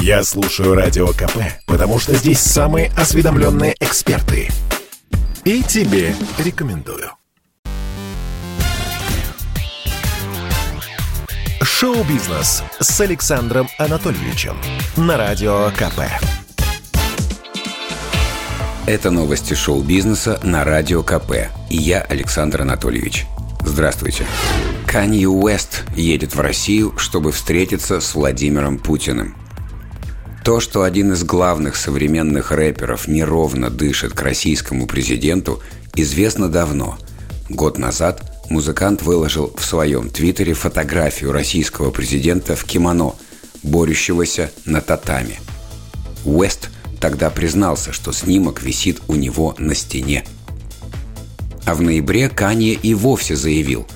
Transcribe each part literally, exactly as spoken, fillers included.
Я слушаю Радио КП, потому что здесь самые осведомленные эксперты. И тебе рекомендую. Шоу-бизнес с Александром Анатольевичем на Радио КП. Это новости шоу-бизнеса на Радио КП. И я, Александр Анатольевич. Здравствуйте. Канье Уэст едет в Россию, чтобы встретиться с Владимиром Путиным. То, что один из главных современных рэперов неровно дышит к российскому президенту, известно давно. Год назад музыкант выложил в своем твиттере фотографию российского президента в кимоно, борющегося на татами. Уэст тогда признался, что снимок висит у него на стене. А в ноябре Канье и вовсе заявил: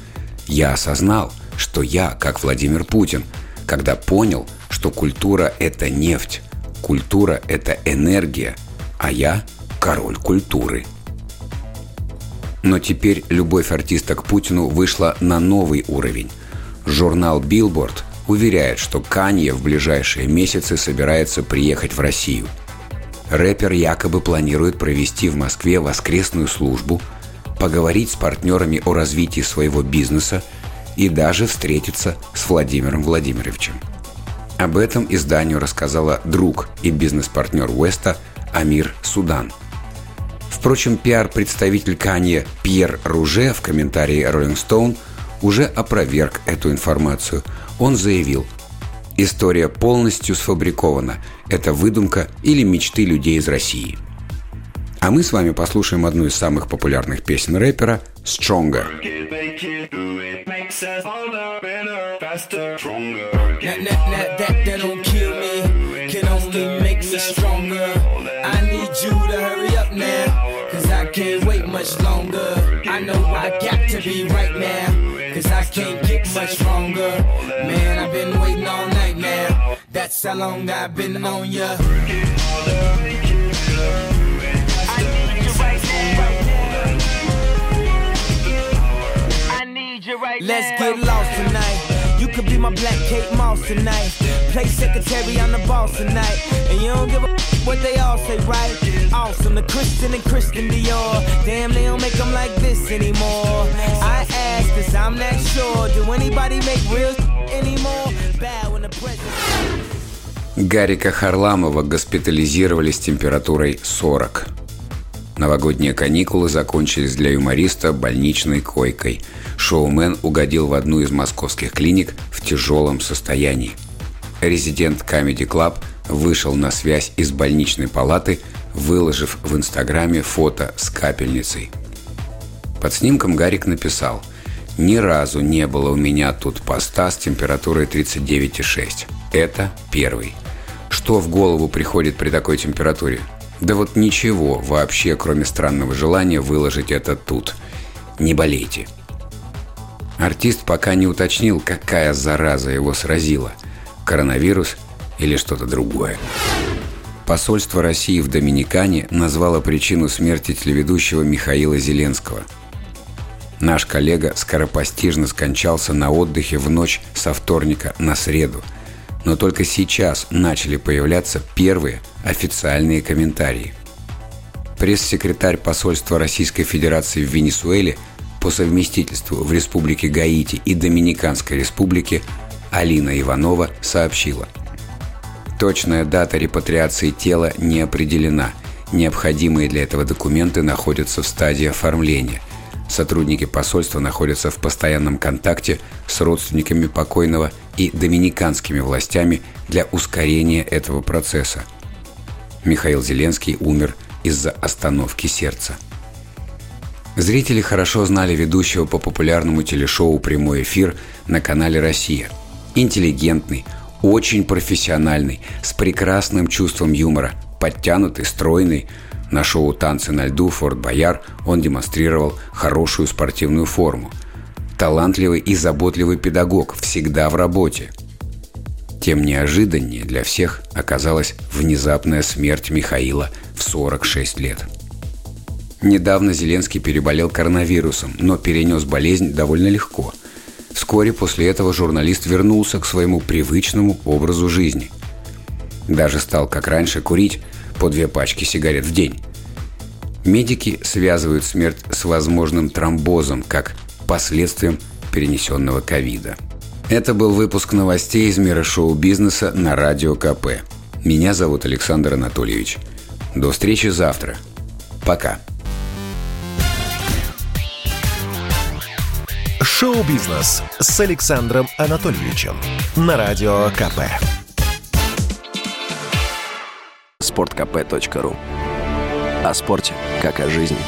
«Я осознал, что я, как Владимир Путин, когда понял, что культура – это нефть, культура – это энергия, а я – король культуры». Но теперь любовь артиста к Путину вышла на новый уровень. Журнал Billboard уверяет, что Канье в ближайшие месяцы собирается приехать в Россию. Рэпер якобы планирует провести в Москве воскресную службу, поговорить с партнерами о развитии своего бизнеса и даже встретиться с Владимиром Владимировичем. Об этом изданию рассказала друг и бизнес-партнер Уэста Амир Судан. Впрочем, пиар-представитель Канье Пьер Руже в комментарии Rolling Stone уже опроверг эту информацию. Он заявил: «История полностью сфабрикована. Это выдумка или мечты людей из России». А мы с вами послушаем одну из самых популярных песен рэпера «Stronger». Let's get lost tonight. You could be my black Kate Moss tonight. Play secretary on the boss tonight. And you don't give a f- what they all say, right? Awesome, the Christian and Christian Dior. Damn, they don't make them like this anymore. I ask cause I'm not sure. Do anybody make real anymore? Bad when the president... Гарика Харламова госпитализировали с температурой сорок. Новогодние каникулы закончились для юмориста больничной койкой. Шоумен угодил в одну из московских клиник в тяжелом состоянии. Резидент Comedy Club вышел на связь из больничной палаты, выложив в Инстаграме фото с капельницей. Под снимком Гарик написал: «Ни разу не было у меня тут поста с температурой тридцать девять и шесть. Это первый. Что в голову приходит при такой температуре? Да вот ничего вообще, кроме странного желания выложить это тут. Не болейте». Артист пока не уточнил, какая зараза его сразила – коронавирус или что-то другое. Посольство России в Доминикане назвало причину смерти телеведущего Михаила Зеленского. Наш коллега скоропостижно скончался на отдыхе в ночь со вторника на среду. Но только сейчас начали появляться первые официальные комментарии. Пресс-секретарь посольства Российской Федерации в Венесуэле, по совместительству в Республике Гаити и Доминиканской Республике, Алина Иванова сообщила: «Точная дата репатриации тела не определена. Необходимые для этого документы находятся в стадии оформления. Сотрудники посольства находятся в постоянном контакте с родственниками покойного и доминиканскими властями для ускорения этого процесса. Михаил Зеленский умер из-за остановки сердца». Зрители хорошо знали ведущего по популярному телешоу «Прямой эфир» на канале «Россия». Интеллигентный, очень профессиональный, с прекрасным чувством юмора, подтянутый, стройный. На шоу «Танцы на льду» «Форт-Боярд» он демонстрировал хорошую спортивную форму. Талантливый и заботливый педагог, всегда в работе. Тем неожиданнее для всех оказалась внезапная смерть Михаила в сорок шесть лет. Недавно Зеленский переболел коронавирусом, но перенес болезнь довольно легко. Вскоре после этого журналист вернулся к своему привычному образу жизни. Даже стал, как раньше, курить по две пачки сигарет в день. Медики связывают смерть с возможным тромбозом, как последствием перенесенного ковида. Это был выпуск новостей из мира шоу-бизнеса на Радио КП. Меня зовут Александр Анатольевич. До встречи завтра. Пока. Шоу-бизнес с Александром Анатольевичем на Радио КП. спорт кэ пэ точка ру. О спорте, как о жизни.